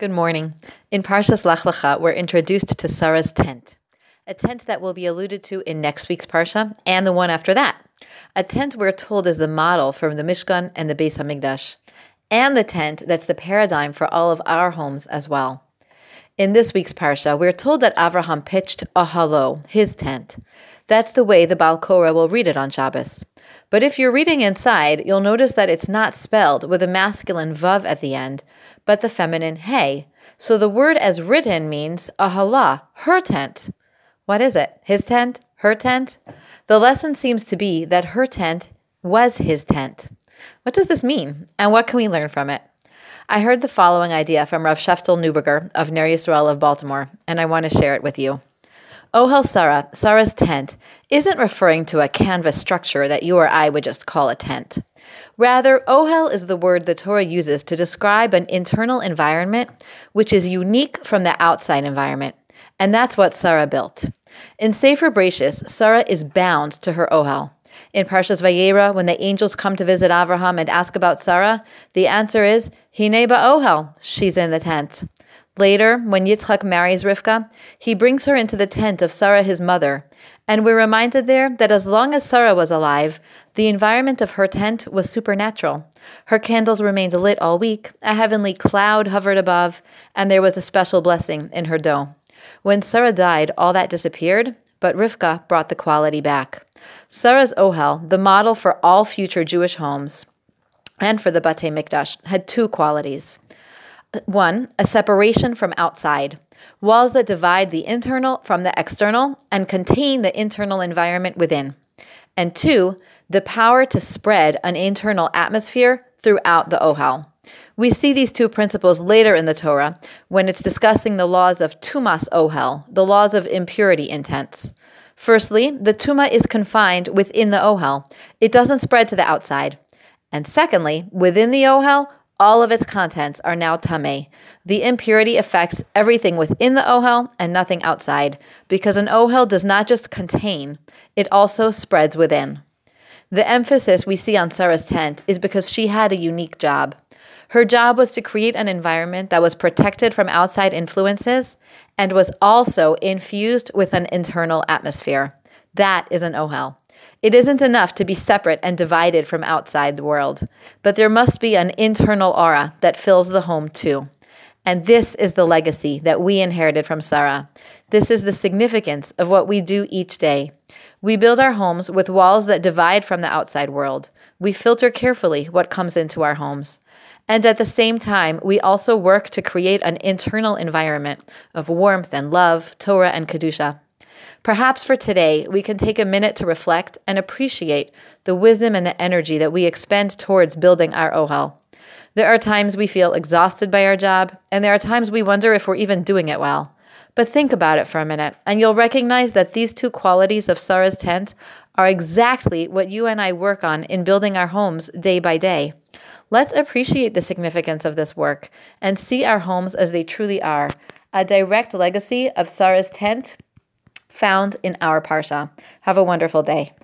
Good morning. In Parshas Lach Lecha, we're introduced to Sarah's tent, a tent that will be alluded to in next week's Parsha and the one after that. A tent we're told is the model from the Mishkan and the Beis HaMikdash, and the tent that's the paradigm for all of our homes as well. In this week's Parsha, we're told that Avraham pitched Aholo, his tent. That's the way the Baal Korah will read it on Shabbos. But if you're reading inside, you'll notice that it's not spelled with a masculine vav at the end, but the feminine hey. So the word as written means ahala, her tent. What is it? His tent? Her tent? The lesson seems to be that her tent was his tent. What does this mean? And what can we learn from it? I heard the following idea from Rav Sheftel Neuberger of Ner Yisrael of Baltimore, and I want to share it with you. Ohel Sarah, Sarah's tent, isn't referring to a canvas structure that you or I would just call a tent. Rather, Ohel is the word the Torah uses to describe an internal environment which is unique from the outside environment, and that's what Sarah built. In Sefer Bratis, Sarah is bound to her Ohel. In Parshas Vayera, when the angels come to visit Avraham and ask about Sarah, the answer is, Hineba Ohel, she's in the tent. Later, when Yitzhak marries Rivka, he brings her into the tent of Sarah, his mother, and we're reminded there that as long as Sarah was alive, the environment of her tent was supernatural. Her candles remained lit all week, a heavenly cloud hovered above, and there was a special blessing in her dough. When Sarah died, all that disappeared, but Rivka brought the quality back. Sarah's Ohel, the model for all future Jewish homes, and for the Batei Mikdash, had two qualities. One, a separation from outside, walls that divide the internal from the external and contain the internal environment within. And two, the power to spread an internal atmosphere throughout the Ohel. We see these two principles later in the Torah when it's discussing the laws of tumas ohel, the laws of impurity intents. Firstly, the tumah is confined within the Ohel. It doesn't spread to the outside. And secondly, within the Ohel, all of its contents are now tamei. The impurity affects everything within the Ohel and nothing outside, because an Ohel does not just contain, it also spreads within. The emphasis we see on Sarah's tent is because she had a unique job. Her job was to create an environment that was protected from outside influences and was also infused with an internal atmosphere. That is an Ohel. It isn't enough to be separate and divided from outside the world, but there must be an internal aura that fills the home too. And this is the legacy that we inherited from Sarah. This is the significance of what we do each day. We build our homes with walls that divide from the outside world. We filter carefully what comes into our homes. And at the same time, we also work to create an internal environment of warmth and love, Torah and Kedusha. Perhaps for today, we can take a minute to reflect and appreciate the wisdom and the energy that we expend towards building our Ohel. There are times we feel exhausted by our job, and there are times we wonder if we're even doing it well. But think about it for a minute, and you'll recognize that these two qualities of Sarah's tent are exactly what you and I work on in building our homes day by day. Let's appreciate the significance of this work and see our homes as they truly are, a direct legacy of Sarah's tent found in our Parsha. Have a wonderful day.